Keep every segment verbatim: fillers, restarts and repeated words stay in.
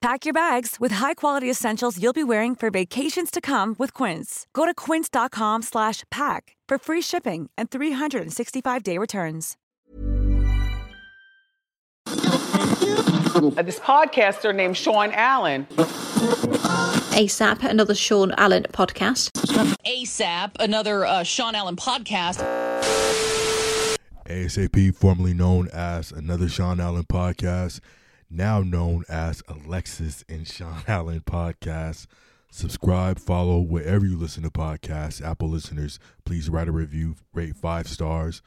Pack your bags with high-quality essentials you'll be wearing for vacations to come with Quince. Go to quince dot com slash pack for free shipping and three sixty-five day returns. This podcaster named Sean Allen. ASAP, another Sean Allen podcast. ASAP, another uh, Sean Allen podcast. ASAP, formerly known as Another Sean Allen Podcast, now known as Alexis and Sean Allen Podcast. Subscribe, follow wherever you listen to podcasts. Apple listeners, please write a review, rate five stars.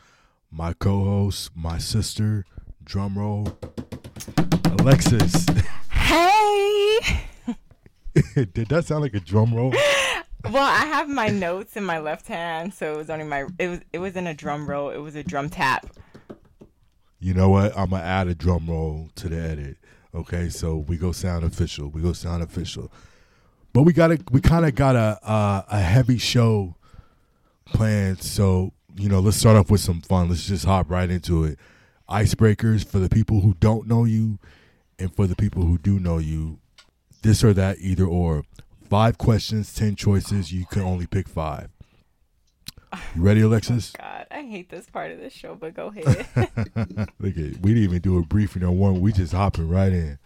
My co-host, my sister, drum roll, Alexis. Hey. Did that sound like a drum roll? Well, I have my notes in my left hand, so it was only my it was it wasn't a drum roll, it was a drum tap. You know what? I'm going to add a drum roll to the edit. Okay, so we go sound official. We go sound official. But we got a, we kind of got a uh, a heavy show planned. So, you know, let's start off with some fun. Let's just hop right into it. Icebreakers for the people who don't know you and for the people who do know you. This or that, either or. Five questions, ten choices. You can only pick five. You ready, Alexis? Oh God, I hate this part of the show, but go ahead. Look at, we didn't even do a briefing or warm. We just hopping right in.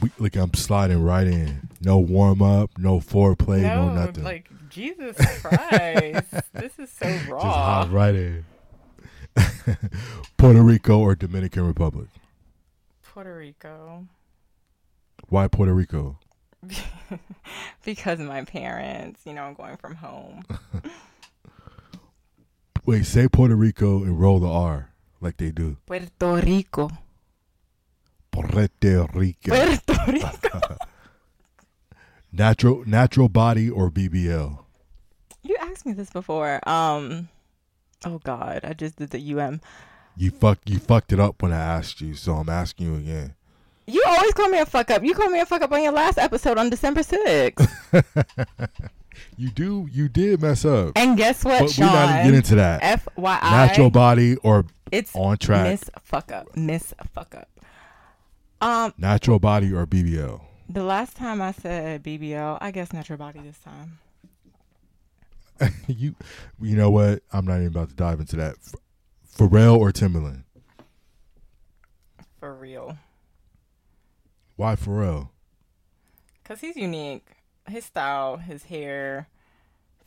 We, look, I'm sliding right in. No warm up, no foreplay, no, no nothing. Like Jesus Christ, this is so raw. Just hop right in. Puerto Rico or Dominican Republic? Puerto Rico. Why Puerto Rico? Because of my parents. You know, I'm going from home. Wait, say Puerto Rico and roll the R like they do. Puerto Rico. Puerto Rico. Puerto Rico. Natural, natural body or B B L? You asked me this before. Um, oh God, I just did the U M. You fuck, you fucked it up when I asked you, so I'm asking you again. You always call me a fuck up. You called me a fuck up on your last episode on December sixth. You do. You did mess up. And guess what, but Sean? We're not getting into that. F Y I. Natural body or it's on track. Miss fuck up. Miss fuck up. Um, natural body or B B L? The last time I said B B L, I guess natural body this time. you, you know what? I'm not even about to dive into that. Pharrell or Timberland? For real. Why Pharrell? Because he's unique. His style, his hair.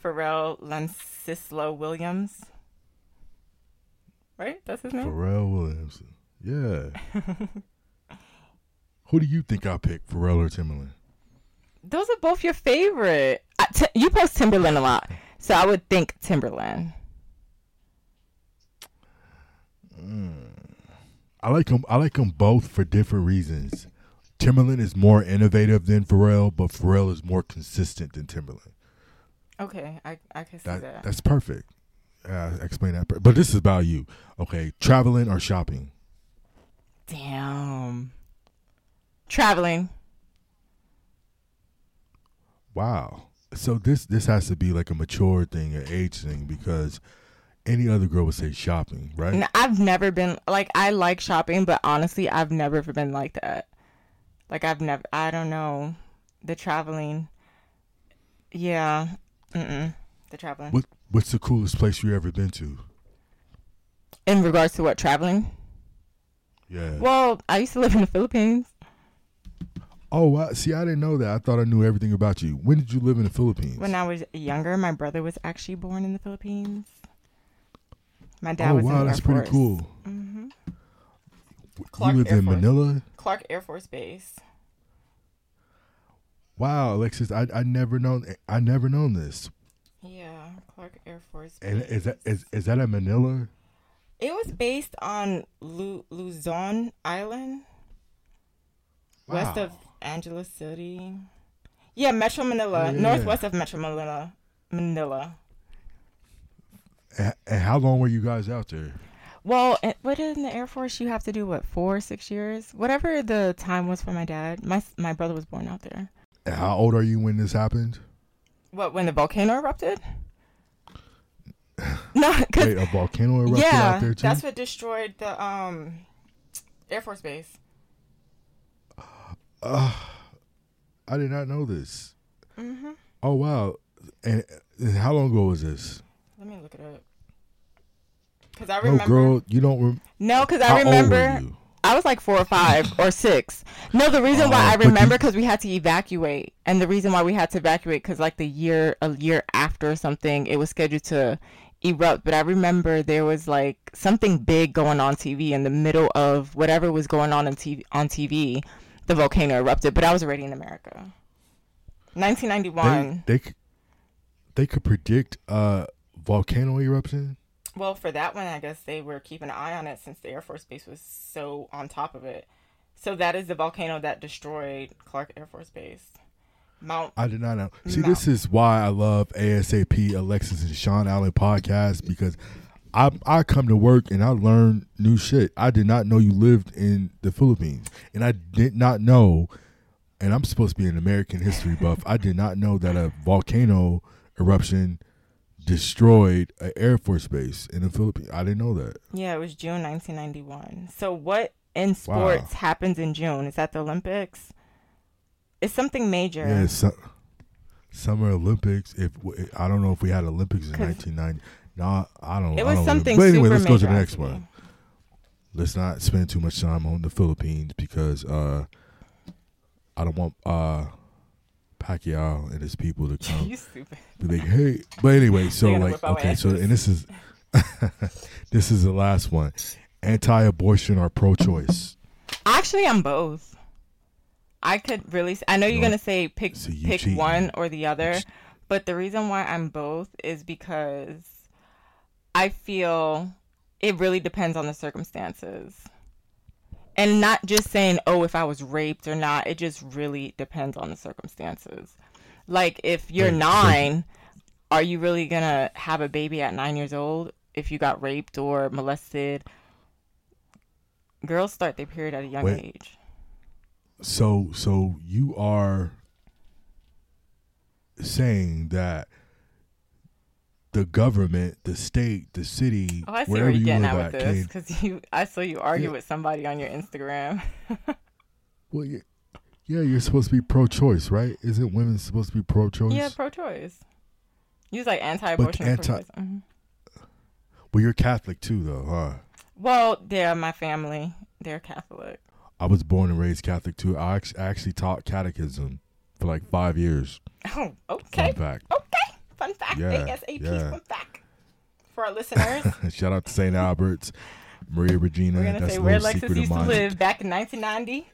Pharrell Lancislo Williams. Right? That's his name? Pharrell Williams. Yeah. Who do you think I picked, Pharrell or Timberland? Those are both your favorite. I, t- you post Timberland a lot, so I would think Timberland. Mm. I like them, I like them both for different reasons. Timberland is more innovative than Pharrell, but Pharrell is more consistent than Timberland. Okay, I I can see that. that. That's perfect. Uh, explain that. But this is about you. Okay, traveling or shopping? Damn. Traveling. Wow. So this, this has to be like a mature thing, an age thing, because any other girl would say shopping, right? No, I've never been, like, I like shopping, but honestly, I've never been like that. Like, I've never, I don't know, the traveling, yeah, mm-mm, the traveling. What What's the coolest place you ever been to? In regards to what, traveling? Yeah. Well, I used to live in the Philippines. Oh, wow. See, I didn't know that. I thought I knew everything about you. When did you live in the Philippines? When I was younger, my brother was actually born in the Philippines. My dad oh, was wow, in the Air Force. Oh, wow, that's pretty cool. Mm-hmm. Clark you lived Air in Force. Manila? Clark Air Force Base. Wow, Alexis, I I never known I never known this. Yeah, Clark Air Force Base. And is that is, is that at Manila? It was based on Lu- Luzon Island, wow. west of Angeles City. Yeah, Metro Manila, yeah. northwest of Metro Manila. Manila. And, and how long were you guys out there? Well, what in the Air Force you have to do what four, six years, whatever the time was for my dad. My my brother was born out there. And how old are you when this happened? What when the volcano erupted? No, cause, wait, a volcano erupted yeah, out there too? That's what destroyed the um, Air Force Base. Uh, I did not know this. Mm-hmm. Oh wow! And, and how long ago was this? Let me look it up. Cause I remember. No, girl, you don't. Rem- no, because I remember. I was like four or five or six. No, the reason uh, why I remember because you- we had to evacuate, and the reason why we had to evacuate because like the year a year after or something, it was scheduled to erupt. But I remember there was like something big going on T V in the middle of whatever was going on in T V, on T V. The volcano erupted, but I was already in America. nineteen ninety-one. They they, they could predict uh volcano eruption. Well, for that one, I guess they were keeping an eye on it since the Air Force Base was so on top of it. So that is the volcano that destroyed Clark Air Force Base. Mount. I did not know. See, Mount. This is why I love ASAP, Alexis and Sean Allen podcast because I I come to work and I learn new shit. I did not know you lived in the Philippines, and I did not know. And I'm supposed to be an American history buff. I did not know that a volcano eruption destroyed an Air Force Base in the Philippines. I didn't know that. Yeah, it was June nineteen ninety-one. So what in sports wow. happens in June? Is that the Olympics? It's something major. Yeah, so, Summer Olympics. If I don't know if we had Olympics in nineteen ninety. No, I don't know. It was something super major. But anyway, let's go to the next one. Let's not spend too much time on the Philippines because uh, I don't want uh, Pacquiao and his people to come. You stupid. Be like, hey. But anyway, so like, okay, so and this is this is the last one. Anti-abortion or pro-choice? Actually, I'm both. I could really. I know you're gonna say pick pick one or the other, but the reason why I'm both is because I feel it really depends on the circumstances and not just saying, oh, if I was raped or not, it just really depends on the circumstances. Like if you're wait, nine, wait. Are you really going to have a baby at nine years old? If you got raped or molested, girls start their period at a young wait. age. So, so you are saying that the government, the state, the city, oh, I see wherever where you're getting you live out with at, this because you, I saw you argue yeah. with somebody on your Instagram. Well, yeah, yeah, you're supposed to be pro-choice, right? Isn't women supposed to be pro-choice? Yeah, pro-choice. You was like anti-abortion. But anti- mm-hmm. Well, you're Catholic too, though, huh? Well, they're my family. They're Catholic. I was born and raised Catholic too. I actually taught catechism for like five years. Oh, okay. In fact. Okay. Fun fact, yeah, ASAP, yeah. Fun fact for our listeners. Shout out to Saint Albert's, Maria Regina. We're gonna that's say where Alexis used to live back in nineteen ninety.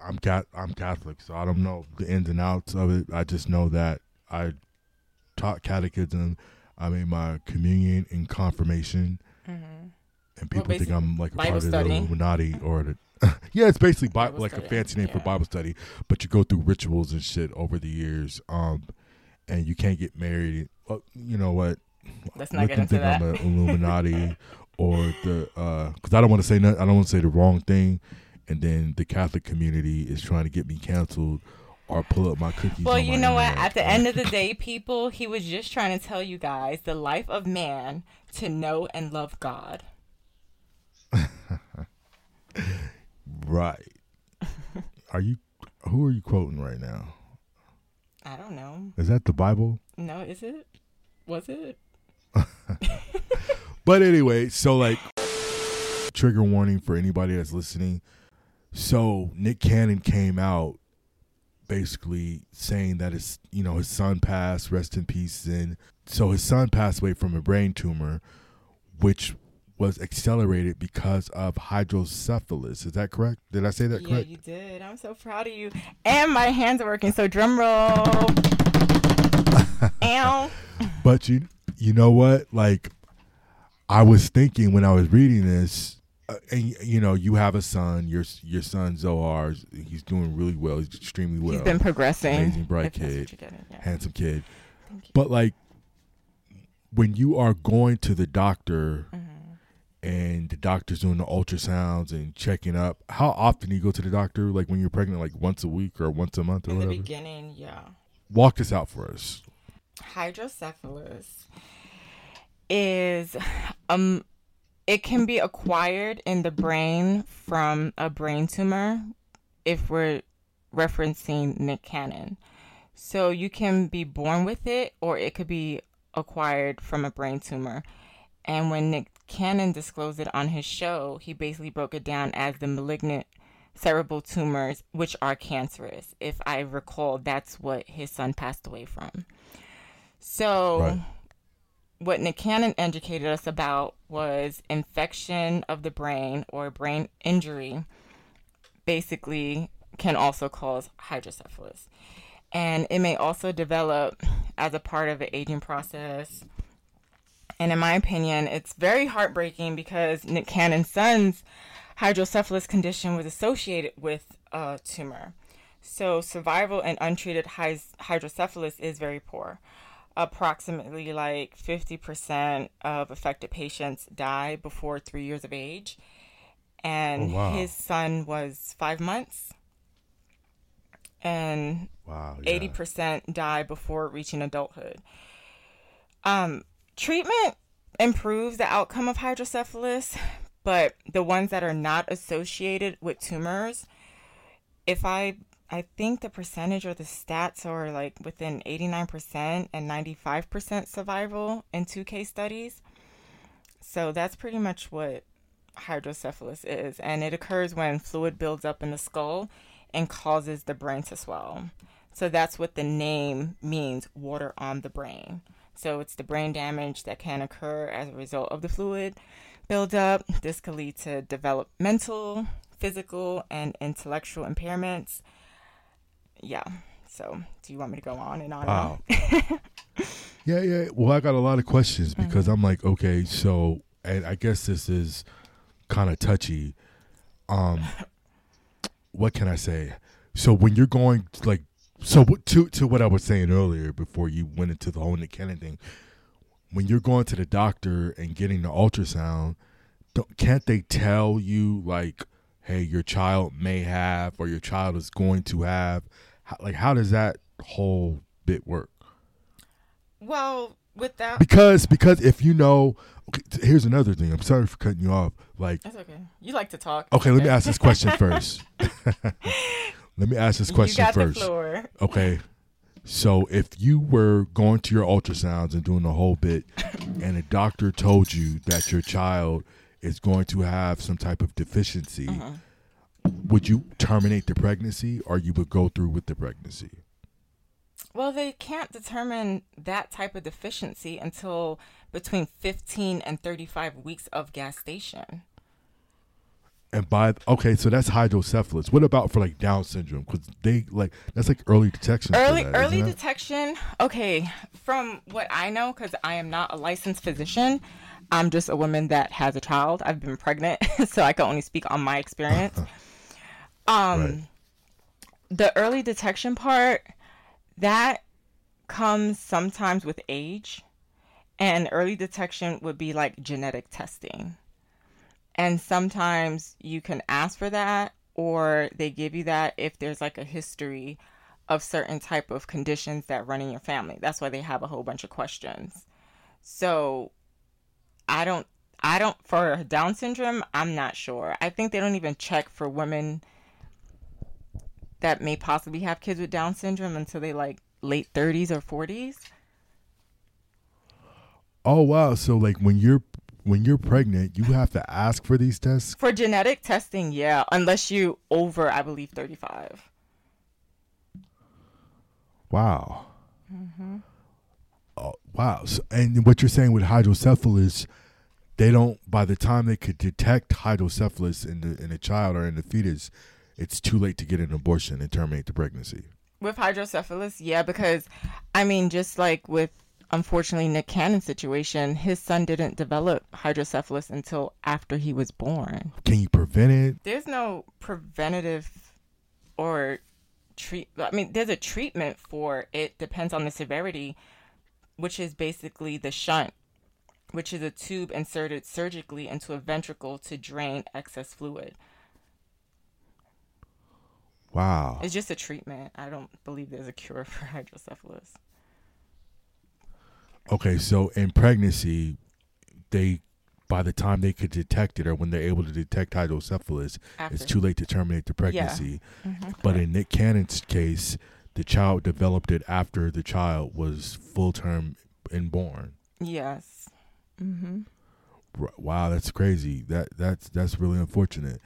I'm cat, I'm Catholic, so I don't know the ins and outs of it. I just know that I taught catechism. I made my communion and confirmation, mm-hmm. and people well, think I'm like a Bible part study. Of the Illuminati or the. Yeah, it's basically Bible, Bible like study. A fancy name yeah. for Bible study, but you go through rituals and shit over the years. Um. And you can't get married. Well, you know what? Let's not Let get into think that. I'm the Illuminati or the because uh, I don't want to say nothing. I don't want to say the wrong thing, and then the Catholic community is trying to get me canceled or pull up my cookies. Well, you know what? Email. At the end of the day, people, he was just trying to tell you guys the life of man to know and love God. Right? Are you? Who are you quoting right now? I don't know. Is that the Bible? No, is it? Was it? But anyway, so like, trigger warning for anybody that's listening. So Nick Cannon came out basically saying that his, you know, his son passed, rest in peace. And so his son passed away from a brain tumor, which was accelerated because of hydrocephalus. Is that correct? Did I say that yeah, correct? Yeah, you did. I'm so proud of you. And my hands are working. So drum roll. Ow. But you, you know what? Like, I was thinking when I was reading this, uh, and you know, you have a son. Your your son Zohar, he's doing really well. He's extremely well. He's been progressing. Amazing, bright kid, yeah. handsome kid. But like, when you are going to the doctor. Mm-hmm. And the doctor's doing the ultrasounds and checking up. How often do you go to the doctor? Like when you're pregnant, like once a week or once a month or whatever? In the beginning, yeah. Walk this out for us. Hydrocephalus is, um, it can be acquired in the brain from a brain tumor if we're referencing Nick Cannon. So you can be born with it or it could be acquired from a brain tumor. And when Nick Cannon disclosed it on his show, he basically broke it down as the malignant cerebral tumors, which are cancerous. If I recall, that's what his son passed away from. So right. What Nick Cannon educated us about was infection of the brain or brain injury basically can also cause hydrocephalus. And it may also develop as a part of the aging process. And in my opinion, it's very heartbreaking because Nick Cannon's son's hydrocephalus condition was associated with a tumor. So survival in untreated hydrocephalus is very poor. Approximately like fifty percent of affected patients die before three years of age. And oh, wow. His son was five months. And wow, yeah. eighty percent die before reaching adulthood. Um... Treatment improves the outcome of hydrocephalus, but the ones that are not associated with tumors, if I, I think the percentage or the stats are like within eighty-nine percent and ninety-five percent survival in two case studies. So that's pretty much what hydrocephalus is. And it occurs when fluid builds up in the skull and causes the brain to swell. So that's what the name means, water on the brain. So it's the brain damage that can occur as a result of the fluid buildup. This could lead to developmental, physical, and intellectual impairments. Yeah. So do you want me to go on and on? Wow. And on? yeah, yeah. Well, I got a lot of questions because mm-hmm. I'm like, okay, so, and I guess this is kind of touchy. Um, what can I say? So when you're going, like, So to to what I was saying earlier before you went into the whole Nick Cannon thing, when you're going to the doctor and getting the ultrasound, don't, can't they tell you like, hey, your child may have or your child is going to have? How, like, how does that whole bit work? Well, with that, because because if you know, okay, here's another thing. I'm sorry for cutting you off. Like, that's okay. You like to talk. Okay, let me ask this question first. Let me ask this question you got first. The floor. Okay. So if you were going to your ultrasounds and doing the whole bit and a doctor told you that your child is going to have some type of deficiency, uh-huh. would you terminate the pregnancy or you would go through with the pregnancy? Well, they can't determine that type of deficiency until between fifteen and thirty-five weeks of gestation. And by okay, so that's hydrocephalus. What about for like Down syndrome? Because they like that's like early detection. Early that, early detection. Okay, from what I know, because I am not a licensed physician, I'm just a woman that has a child. I've been pregnant, so I can only speak on my experience. um, right. The early detection part that comes sometimes with age, and early detection would be like genetic testing. And sometimes you can ask for that or they give you that if there's like a history of certain type of conditions that run in your family. That's why they have a whole bunch of questions. So I don't, I don't, for Down syndrome, I'm not sure. I think they don't even check for women that may possibly have kids with Down syndrome until they like late thirties or forties. Oh, wow. So like when you're, When you're pregnant, you have to ask for these tests? For genetic testing, yeah, unless you over, I believe, thirty-five. Wow. Mm-hmm. Oh, wow. So, and what you're saying with hydrocephalus, they don't, by the time they could detect hydrocephalus in the in a child or in the fetus, it's too late to get an abortion and terminate the pregnancy. With hydrocephalus, yeah, because, I mean, just like with, unfortunately, Nick Cannon's situation, his son didn't develop hydrocephalus until after he was born. Can you prevent it? There's no preventative or treat. I mean, there's a treatment for it. Depends on the severity, which is basically the shunt, which is a tube inserted surgically into a ventricle to drain excess fluid. Wow. It's just a treatment. I don't believe there's a cure for hydrocephalus. Okay, so in pregnancy, they, by the time they could detect it or when they're able to detect hydrocephalus, After. it's too late to terminate the pregnancy. Yeah. Mm-hmm. But in Nick Cannon's case, the child developed it after the child was full term and born. Yes. Mm-hmm. Wow, that's crazy. That that's that's really unfortunate.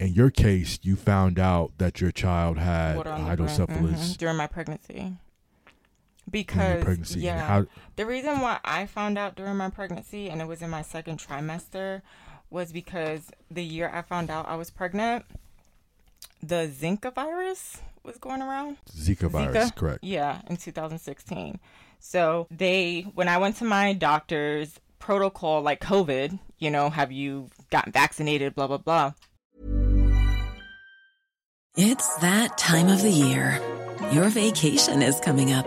In your case, you found out that your child had hydrocephalus mm-hmm. during my pregnancy. Because pregnancy. yeah, How- the reason why I found out during my pregnancy, and it was in my second trimester, was because the year I found out I was pregnant, the Zika virus was going around. Zika virus, Zika? correct? Yeah, in two thousand sixteen. So they, when I went to my doctor's protocol, like COVID, you know, have you gotten vaccinated? Blah blah blah. It's that time of the year. Your vacation is coming up.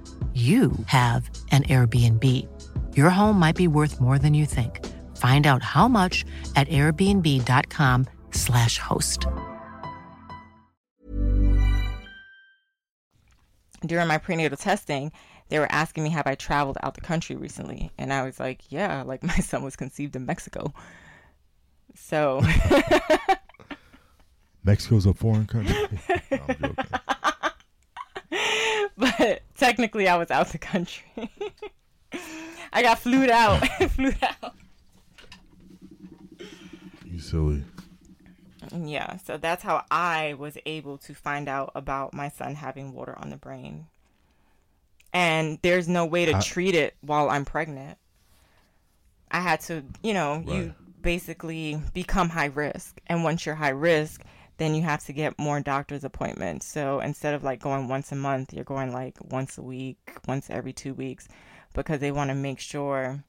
you have an Airbnb. Your home might be worth more than you think. Find out how much at airbnb.com slash host. During my prenatal testing, they were asking me, have I traveled out the country recently? And I was like, yeah, like my son was conceived in Mexico. So. Mexico's a foreign country. No, I'm joking. But technically, I was out the country. I got flued out. flued out. You silly. Yeah, so that's how I was able to find out about my son having water on the brain. And there's no way to I... treat it while I'm pregnant. I had to, you know, right. you basically become high risk. And once you're high risk, then you have to get more doctor's appointments. So instead of like going once a month, you're going like once a week, once every two weeks, because they want to make sure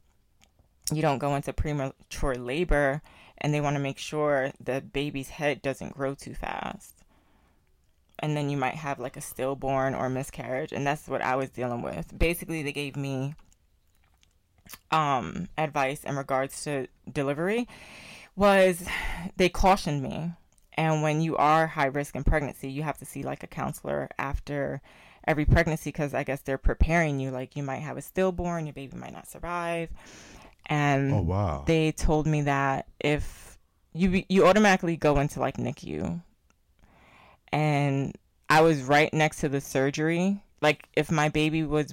you don't go into premature labor, and they want to make sure the baby's head doesn't grow too fast. And then you might have like a stillborn or miscarriage. And that's what I was dealing with. Basically, they gave me um, advice in regards to delivery, was they cautioned me. And when you are high risk in pregnancy, you have to see like a counselor after every pregnancy, because I guess they're preparing you. Like, you might have a stillborn, your baby might not survive. And oh, wow. They told me that if you you automatically go into like NICU. And I was right next to the surgery. Like, if my baby was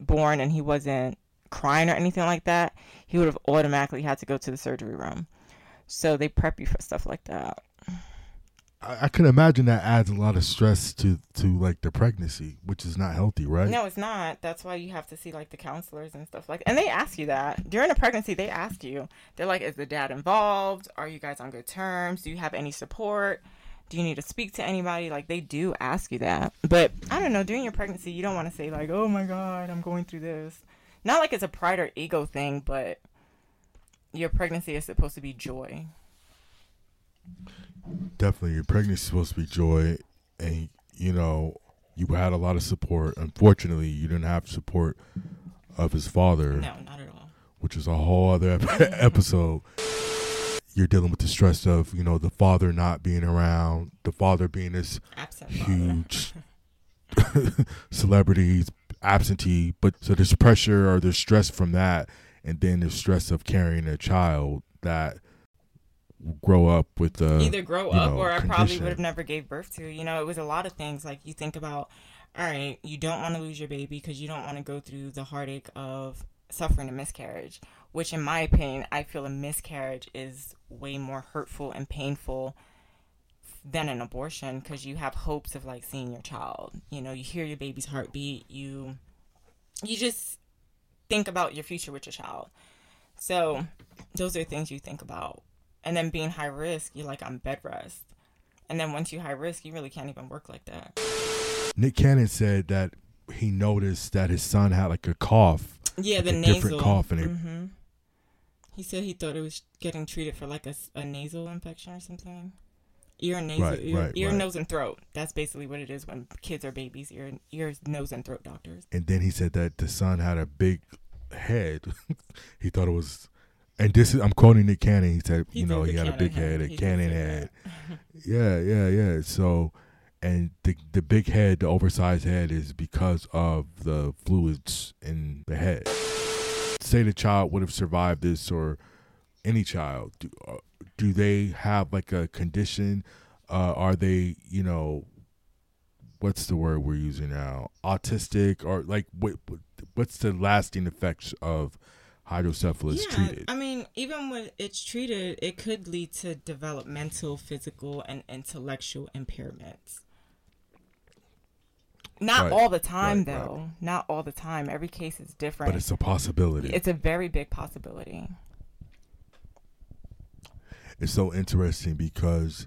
born and he wasn't crying or anything like that, he would have automatically had to go to the surgery room. So they prep you for stuff like that. I can imagine that adds a lot of stress to, to like the pregnancy, which is not healthy, right? No, it's not. That's why you have to see like the counselors and stuff like that. And they ask you that during a pregnancy. They ask you, they're like, is the dad involved? Are you guys on good terms? Do you have any support? Do you need to speak to anybody? Like, they do ask you that. But I don't know, during your pregnancy, you don't want to say like, oh my God, I'm going through this. Not like it's a pride or ego thing, but your pregnancy is supposed to be joy. Definitely, your pregnancy is supposed to be joy, and you know, you had a lot of support. Unfortunately, you didn't have support of his father. No, not at all. Which is a whole other ep- episode. You're dealing with the stress of, you know, the father not being around, the father being this absent huge celebrity, absentee. But so there's pressure or there's stress from that, and then there's stress of carrying a child that. grow up with uh, either grow up know, or I condition. Probably would have never gave birth to, you know. It was a lot of things. Like, you think about, all right, you don't want to lose your baby because you don't want to go through the heartache of suffering a miscarriage, which in my opinion, I feel a miscarriage is way more hurtful and painful than an abortion, because you have hopes of like seeing your child, you know, you hear your baby's heartbeat, you you just think about your future with your child. So those are things you think about. And then being high risk, you're like, I'm bed rest. And then once you high risk, you really can't even work like that. Nick Cannon said that he noticed that his son had like a cough. Yeah, like the a nasal. Different cough. And mm-hmm. it... He said he thought it was getting treated for like a, a nasal infection or something. Ear, nasal, right, ear, right, ear right. nose, and throat. That's basically what it is when kids are babies, ear, ears, nose, and throat doctors. And then he said that the son had a big head. He thought it was... And this is, I'm quoting Nick Cannon. He said, he you know, he had a big head, head a he Cannon head. yeah, yeah, yeah. So, and the the big head, the oversized head is because of the fluids in the head. Say the child would have survived this, or any child. Do, uh, do they have like a condition? Uh, are they, you know, what's the word we're using now? Autistic, or like what? What's the lasting effects of hydrocephalus yeah, treated? I mean, even when it's treated, it could lead to developmental, physical, and intellectual impairments. Not right, all the time, right, though. Right. Not all the time. Every case is different. But it's a possibility. It's a very big possibility. It's so interesting because,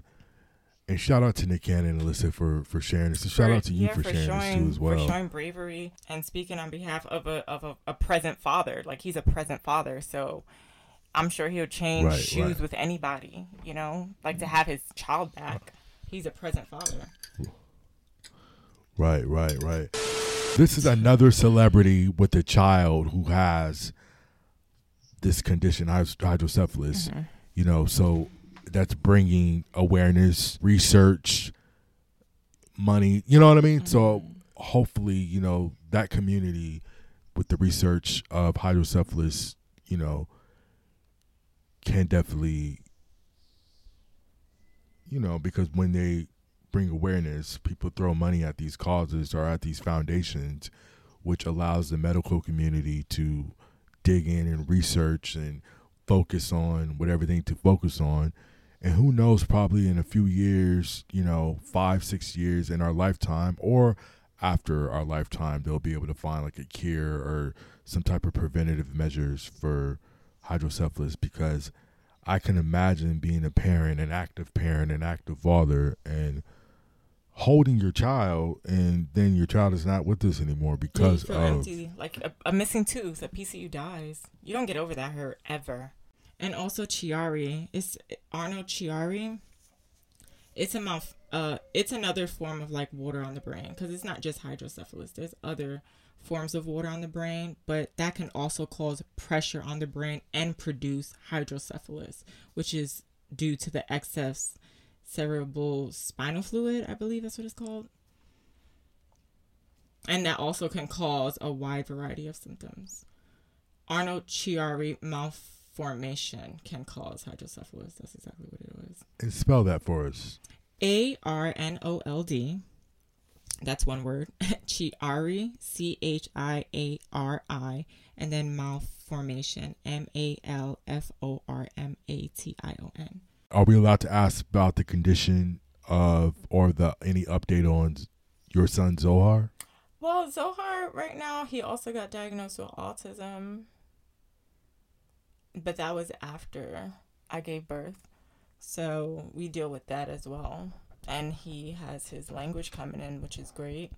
and shout out to Nick Cannon and Alyssa for, for sharing this. So shout for, out to you yeah, for, for sharing showing, this too as well. For showing bravery and speaking on behalf of a of a, a present father. Like, he's a present father, so I'm sure he'll change right, shoes right. with anybody, you know? Like, to have his child back. He's a present father. Right, right, right. This is another celebrity with a child who has this condition, hydrocephalus, mm-hmm. you know, so... That's bringing awareness, research, money. You know what I mean? Mm-hmm. So hopefully, you know, that community with the research of hydrocephalus, you know, can definitely, you know, because when they bring awareness, people throw money at these causes or at these foundations, which allows the medical community to dig in and research and focus on whatever they need to focus on. And who knows, probably in a few years, you know, five, six years in our lifetime or after our lifetime, they'll be able to find like a cure or some type of preventative measures for hydrocephalus, because I can imagine being a parent, an active parent, an active father, and holding your child, and then your child is not with us anymore because yeah, you feel of... empty. Like a, a missing tooth, a piece of you dies. You don't get over that hurt ever. And also Chiari, it's Arnold Chiari. It's a mouth, uh, it's another form of like water on the brain, because it's not just hydrocephalus. There's other forms of water on the brain, but that can also cause pressure on the brain and produce hydrocephalus, which is due to the excess cerebral spinal fluid, I believe that's what it's called. And that also can cause a wide variety of symptoms. Arnold Chiari malformation can cause hydrocephalus. That's exactly what it was. And spell that for us. A R N O L D. That's one word. Chiari, C H I A R I, and then malformation, M A L F O R M A T I O N. Are we allowed to ask about the condition of or the any update on your son Zohar? Well, Zohar right now, he also got diagnosed with autism, but that was after I gave birth. So we deal with that as well. And he has his language coming in, which is great.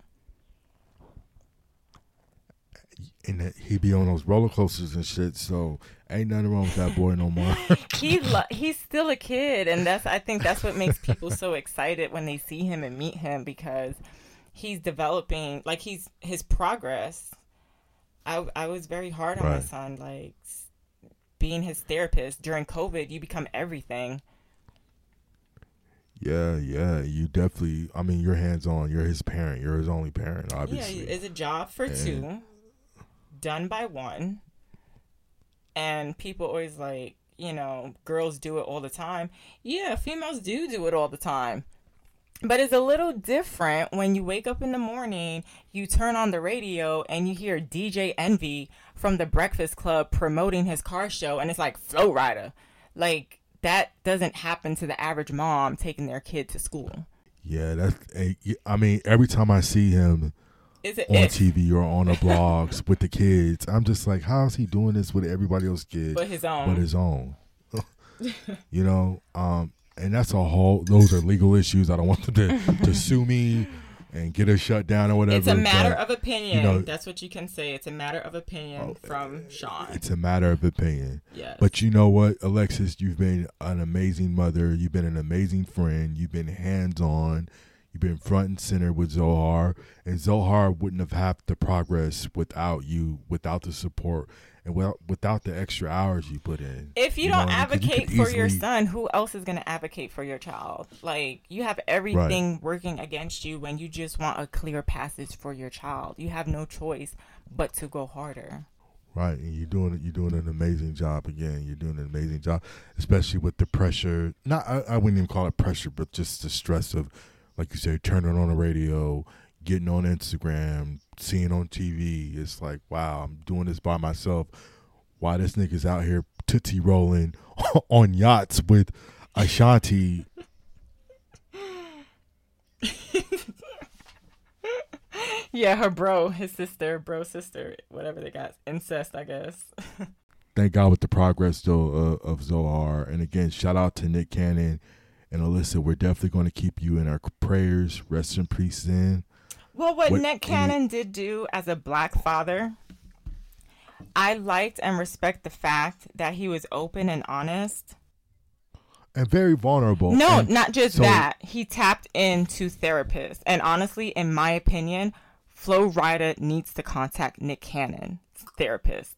And he be on those roller coasters and shit, so ain't nothing wrong with that boy no more. he lo- he's still a kid, and that's I think that's what makes people so excited when they see him and meet him, because he's developing, like he's his progress. I I was very hard on right. my son, like being his therapist during COVID. You become everything. Yeah, yeah, you definitely. I mean, you're hands on. You're his parent. You're his only parent, obviously. Yeah, it's a job for and... two, done by one. And people always like, you know, girls do it all the time. Yeah, females do do it all the time. But it's a little different when you wake up in the morning, you turn on the radio, and you hear D J Envy from the Breakfast Club promoting his car show, and it's like Flo Rida, like. That doesn't happen to the average mom taking their kid to school. Yeah, that's. I mean, every time I see him on if? T V or on the blogs with the kids, I'm just like, how is he doing this with everybody else's kids? But his own. But his own. You know, um, and that's a whole. Those are legal issues. I don't want them to, to sue me and get us shut down or whatever. It's a matter but, of opinion. You know, that's what you can say. It's a matter of opinion oh, from Sean. It's a matter of opinion. Yes. But you know what, Alexis, you've been an amazing mother. You've been an amazing friend. You've been hands-on. You've been front and center with Zohar. And Zohar wouldn't have had the progress without you, without the support, and without, without the extra hours you put in. If you, you don't advocate you for easily... your son, who else is going to advocate for your child? Like, you have everything right. working against you when you just want a clear passage for your child. You have no choice but to go harder. Right, and you're doing you're doing an amazing job again. You're doing an amazing job, especially with the pressure. Not I, I wouldn't even call it pressure, but just the stress of, like you said, turning on the radio, getting on Instagram, seeing on T V. It's like, wow, I'm doing this by myself. Why this nigga's out here tootsie rolling on yachts with Ashanti. Yeah, her bro, his sister, bro, sister, whatever they got. Incest, I guess. Thank God with the progress, though, uh, of Zohar. And again, shout out to Nick Cannon and Alyssa. We're definitely going to keep you in our prayers. Rest in peace, then. Well, what, what Nick Cannon did do as a black father, I liked and respect the fact that he was open and honest. And very vulnerable. No, and not just so, that. He tapped into therapists. And honestly, in my opinion, Flo Rida needs to contact Nick Cannon's therapist.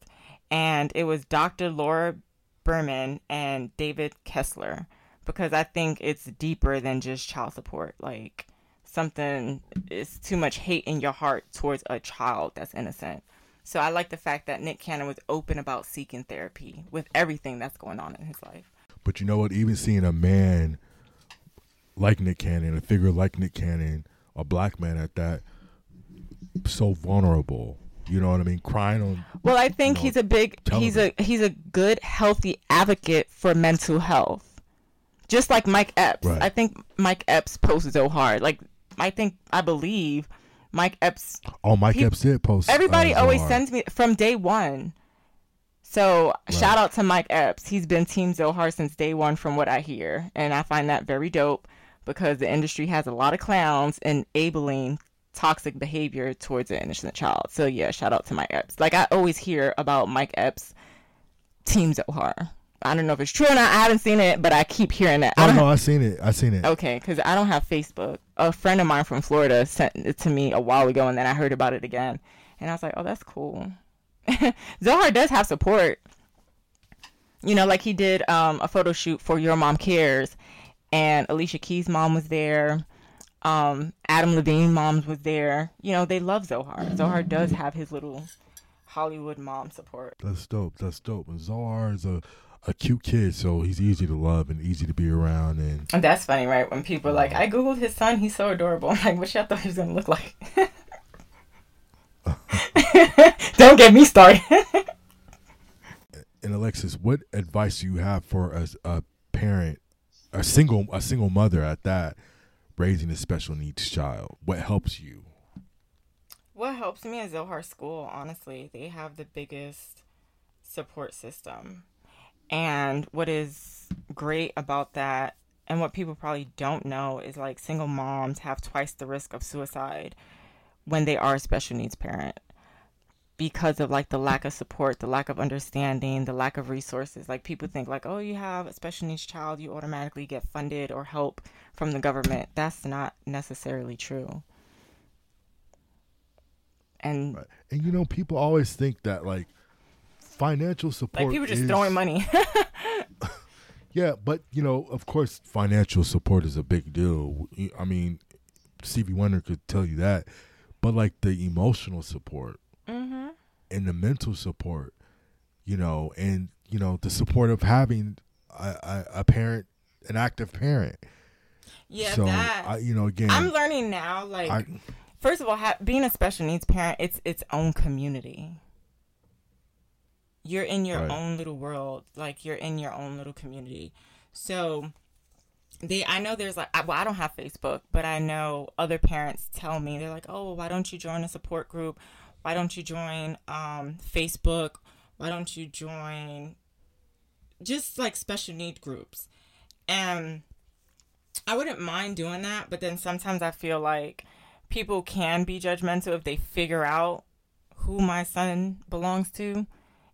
And it was Doctor Laura Berman and David Kessler. Because I think it's deeper than just child support. Like... something is too much hate in your heart towards a child that's innocent. So I like the fact that Nick Cannon was open about seeking therapy with everything that's going on in his life. But you know what? Even seeing a man like Nick Cannon, a figure like Nick Cannon, a black man at that, so vulnerable. You know what I mean? Crying on. Well, I think you know, he's a big. Television. He's a he's a good, healthy advocate for mental health, just like Mike Epps. Right. I think Mike Epps posts so hard, like. I think, I believe, Mike Epps. Oh, Mike he, Epps did post. Everybody uh, always Zohar. Sends me from day one. So right. Shout out to Mike Epps. He's been Team Zohar since day one from what I hear. And I find that very dope because the industry has a lot of clowns enabling toxic behavior towards an innocent child. So yeah, shout out to Mike Epps. Like I always hear about Mike Epps, Team Zohar. I don't know if it's true or not. I haven't seen it, but I keep hearing that. Oh, I no, I've seen it. I've seen it. Okay, because I don't have Facebook. A friend of mine from Florida sent it to me a while ago, and then I heard about it again. And I was like, oh, that's cool. Zohar does have support. you know, like he did um, a photo shoot for Your Mom Cares, and Alicia Keys' mom was there. Um, Adam Levine moms was there. You know, they love Zohar. Zohar does have his little Hollywood mom support. That's dope. That's dope. And Zohar is a, a cute kid, so he's easy to love and easy to be around. And, and that's funny, right? When people are like, I Googled his son. He's so adorable. I'm like, what y'all thought he was going to look like? Don't get me started. And Alexis, what advice do you have for a, a parent, a single, a single mother at that, raising a special needs child? What helps you? What helps me is Zilhar School, honestly. They have the biggest support system. And what is great about that, and what people probably don't know, is like single moms have twice the risk of suicide when they are a special needs parent, because of like the lack of support, the lack of understanding, the lack of resources. Like people think like, oh, you have a special needs child, you automatically get funded or help from the government. That's not necessarily true. And right. And you know, people always think that like financial support, like people just is... throwing money. Yeah, but you know, of course financial support is a big deal. I mean, Stevie Wonder could tell you that. But like the emotional support, mm-hmm. and the mental support, you know, and you know the support of having a, a, a parent, an active parent. Yeah, so that, I, you know, again, I'm learning now. Like, I, first of all, ha- being a special needs parent, it's its own community. You're in your right. own little world, like you're in your own little community. So, they, I know there's like, well, I don't have Facebook, but I know other parents tell me they're like, oh, why don't you join a support group? Why don't you join um, Facebook? Why don't you join just like special need groups? And I wouldn't mind doing that. But then sometimes I feel like people can be judgmental if they figure out who my son belongs to.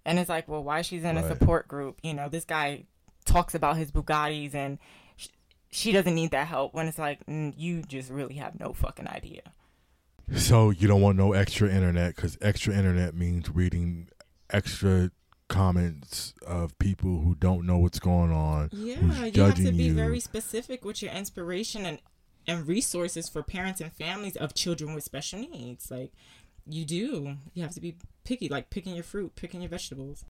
And it's like, well, why she's in right. a support group? You know, this guy talks about his Bugattis and sh- she doesn't need that help, when it's like, mm, you just really have no fucking idea. So you don't want no extra internet, because extra internet means reading extra comments of people who don't know what's going on. Yeah, who's judging you have to be you. Very specific with your inspiration and, and resources for parents and families of children with special needs. Like you do, you have to be picky, like picking your fruit, picking your vegetables.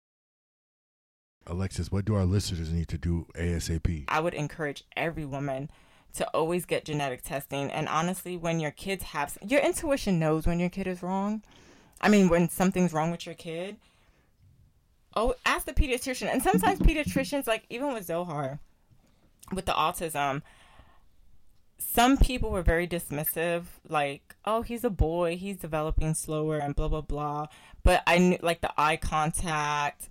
Alexis, what do our listeners need to do ASAP? I would encourage every woman to always get genetic testing. And honestly, when your kids have, your intuition knows when your kid is wrong. I mean, when something's wrong with your kid, oh, ask the pediatrician. And sometimes pediatricians, like even with Zohar, with the autism, some people were very dismissive, like, oh, he's a boy, he's developing slower and blah, blah, blah. But I knew, like the eye contact,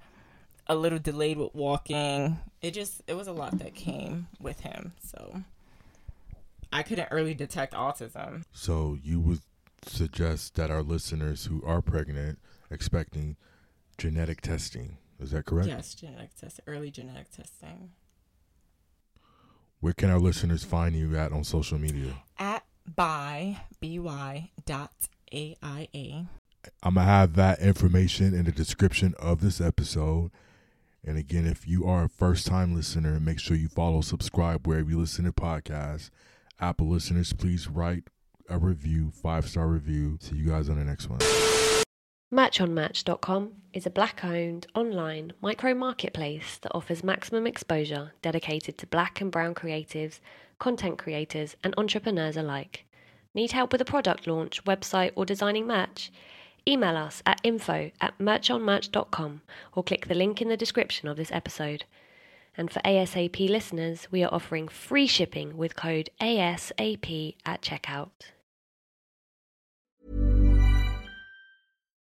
a little delayed with walking. It just, it was a lot that came with him, so. I couldn't early detect autism. So you would suggest that our listeners who are pregnant, expecting, genetic testing. Is that correct? Yes, genetic test, early genetic testing. Where can our listeners find you at on social media? At by, B-Y dot A I A. I'm going to have that information in the description of this episode. And again, if you are a first-time listener, make sure you follow, subscribe wherever you listen to podcasts. Apple listeners, please write a review, five-star review. See you guys on the next one. Merch on Merch dot com is a black-owned, online, micro-marketplace that offers maximum exposure dedicated to black and brown creatives, content creators, and entrepreneurs alike. Need help with a product launch, website, or designing merch? Email us at info at merch on merch dot com or click the link in the description of this episode. And for ASAP listeners, we are offering free shipping with code ASAP at checkout.